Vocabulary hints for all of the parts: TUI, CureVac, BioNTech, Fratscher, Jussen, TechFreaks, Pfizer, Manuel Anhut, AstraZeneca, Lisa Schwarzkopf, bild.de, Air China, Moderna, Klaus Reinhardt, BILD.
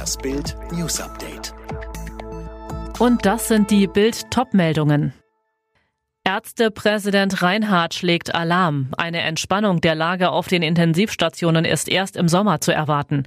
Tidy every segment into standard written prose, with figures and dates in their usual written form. Das BILD News Update. Und das sind die BILD-Top-Meldungen. Ärztepräsident Reinhardt schlägt Alarm. Eine Entspannung der Lage auf den Intensivstationen ist erst im Sommer zu erwarten.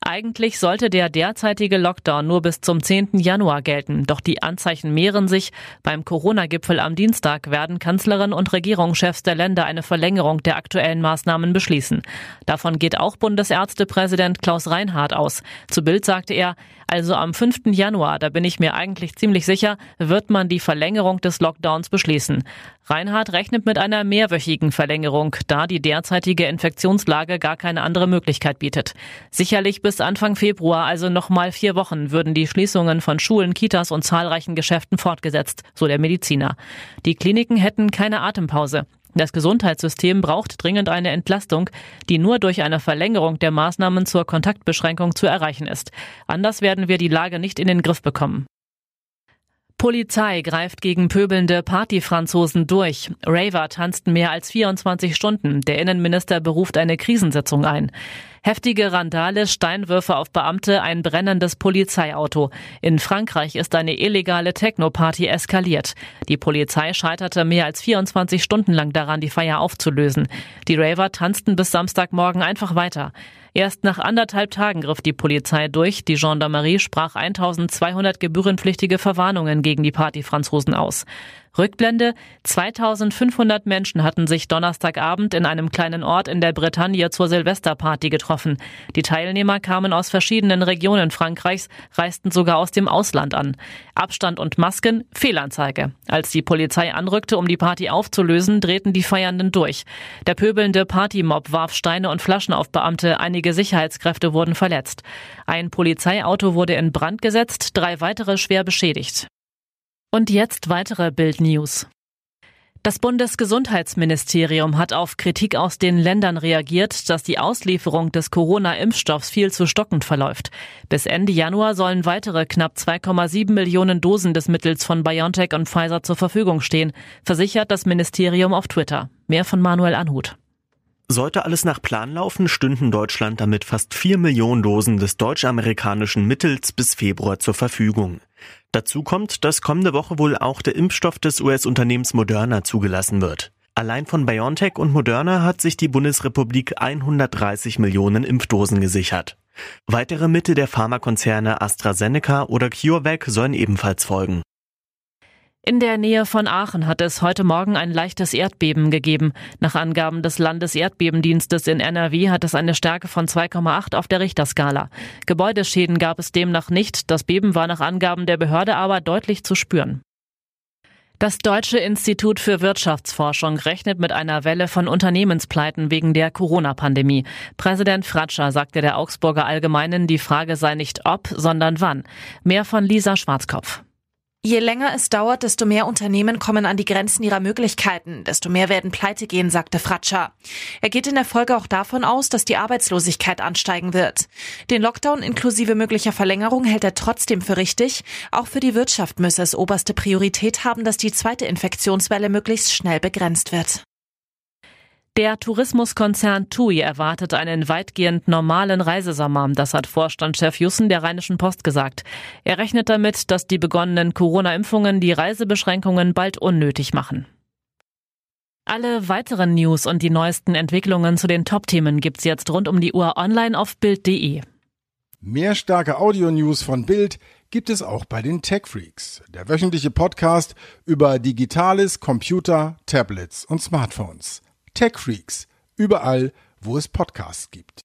Eigentlich sollte der derzeitige Lockdown nur bis zum 10. Januar gelten. Doch die Anzeichen mehren sich. Beim Corona-Gipfel am Dienstag werden Kanzlerin und Regierungschefs der Länder eine Verlängerung der aktuellen Maßnahmen beschließen. Davon geht auch Bundesärztepräsident Klaus Reinhardt aus. Zu BILD sagte er, also am 5. Januar, da bin ich mir eigentlich ziemlich sicher, wird man die Verlängerung des Lockdowns beschließen. Reinhardt rechnet mit einer mehrwöchigen Verlängerung, da die derzeitige Infektionslage gar keine andere Möglichkeit bietet. Sicherlich bis Anfang Februar, also nochmal 4 Wochen, würden die Schließungen von Schulen, Kitas und zahlreichen Geschäften fortgesetzt, so der Mediziner. Die Kliniken hätten keine Atempause. Das Gesundheitssystem braucht dringend eine Entlastung, die nur durch eine Verlängerung der Maßnahmen zur Kontaktbeschränkung zu erreichen ist. Anders werden wir die Lage nicht in den Griff bekommen. Polizei greift gegen pöbelnde Partyfranzosen durch. Raver tanzten mehr als 24 Stunden. Der Innenminister beruft eine Krisensitzung ein. Heftige Randale, Steinwürfe auf Beamte, ein brennendes Polizeiauto. In Frankreich ist eine illegale Techno-Party eskaliert. Die Polizei scheiterte mehr als 24 Stunden lang daran, die Feier aufzulösen. Die Raver tanzten bis Samstagmorgen einfach weiter. Erst nach 1,5 Tagen griff die Polizei durch. Die Gendarmerie sprach 1200 gebührenpflichtige Verwarnungen gegen die Partyfranzosen aus. Rückblende: 2500 Menschen hatten sich Donnerstagabend in einem kleinen Ort in der Bretagne zur Silvesterparty getroffen. Die Teilnehmer kamen aus verschiedenen Regionen Frankreichs, reisten sogar aus dem Ausland an. Abstand und Masken, Fehlanzeige. Als die Polizei anrückte, um die Party aufzulösen, drehten die Feiernden durch. Der pöbelnde Partymob warf Steine und Flaschen auf Beamte, einige Sicherheitskräfte wurden verletzt. Ein Polizeiauto wurde in Brand gesetzt, 3 weitere schwer beschädigt. Und jetzt weitere BILD-News. Das Bundesgesundheitsministerium hat auf Kritik aus den Ländern reagiert, dass die Auslieferung des Corona-Impfstoffs viel zu stockend verläuft. Bis Ende Januar sollen weitere knapp 2,7 Millionen Dosen des Mittels von BioNTech und Pfizer zur Verfügung stehen, versichert das Ministerium auf Twitter. Mehr von Manuel Anhut. Sollte alles nach Plan laufen, stünden Deutschland damit fast 4 Millionen Dosen des deutsch-amerikanischen Mittels bis Februar zur Verfügung. Dazu kommt, dass kommende Woche wohl auch der Impfstoff des US-Unternehmens Moderna zugelassen wird. Allein von BioNTech und Moderna hat sich die Bundesrepublik 130 Millionen Impfdosen gesichert. Weitere Mittel der Pharmakonzerne AstraZeneca oder CureVac sollen ebenfalls folgen. In der Nähe von Aachen hat es heute Morgen ein leichtes Erdbeben gegeben. Nach Angaben des Landeserdbebendienstes in NRW hat es eine Stärke von 2,8 auf der Richterskala. Gebäudeschäden gab es demnach nicht. Das Beben war nach Angaben der Behörde aber deutlich zu spüren. Das Deutsche Institut für Wirtschaftsforschung rechnet mit einer Welle von Unternehmenspleiten wegen der Corona-Pandemie. Präsident Fratscher sagte der Augsburger Allgemeinen, die Frage sei nicht ob, sondern wann. Mehr von Lisa Schwarzkopf. Je länger es dauert, desto mehr Unternehmen kommen an die Grenzen ihrer Möglichkeiten, desto mehr werden pleite gehen, sagte Fratscher. Er geht in der Folge auch davon aus, dass die Arbeitslosigkeit ansteigen wird. Den Lockdown inklusive möglicher Verlängerung hält er trotzdem für richtig. Auch für die Wirtschaft müsse es oberste Priorität haben, dass die zweite Infektionswelle möglichst schnell begrenzt wird. Der Tourismuskonzern TUI erwartet einen weitgehend normalen Reisesommer. Das hat Vorstandschef Jussen der Rheinischen Post gesagt. Er rechnet damit, dass die begonnenen Corona-Impfungen die Reisebeschränkungen bald unnötig machen. Alle weiteren News und die neuesten Entwicklungen zu den Top-Themen gibt's jetzt rund um die Uhr online auf bild.de. Mehr starke Audio-News von BILD gibt es auch bei den TechFreaks, der wöchentliche Podcast über Digitales, Computer, Tablets und Smartphones. TechFreaks, überall, wo es Podcasts gibt.